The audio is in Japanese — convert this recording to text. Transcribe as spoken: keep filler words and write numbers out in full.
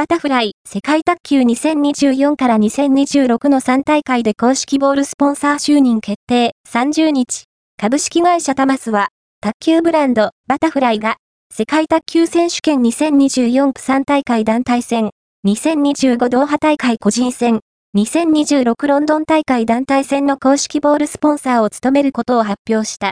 バタフライ、世界卓球にせんにじゅうよんからにせんにじゅうろくのさん大会で公式ボールスポンサー就任決定。さんじゅうにち、株式会社タマスは、卓球ブランド、バタフライが、世界卓球選手権にせんにじゅうよん区さん大会団体戦、にせんにじゅうごドーハ大会個人戦、にせんにじゅうろくロンドン大会団体戦の公式ボールスポンサーを務めることを発表した。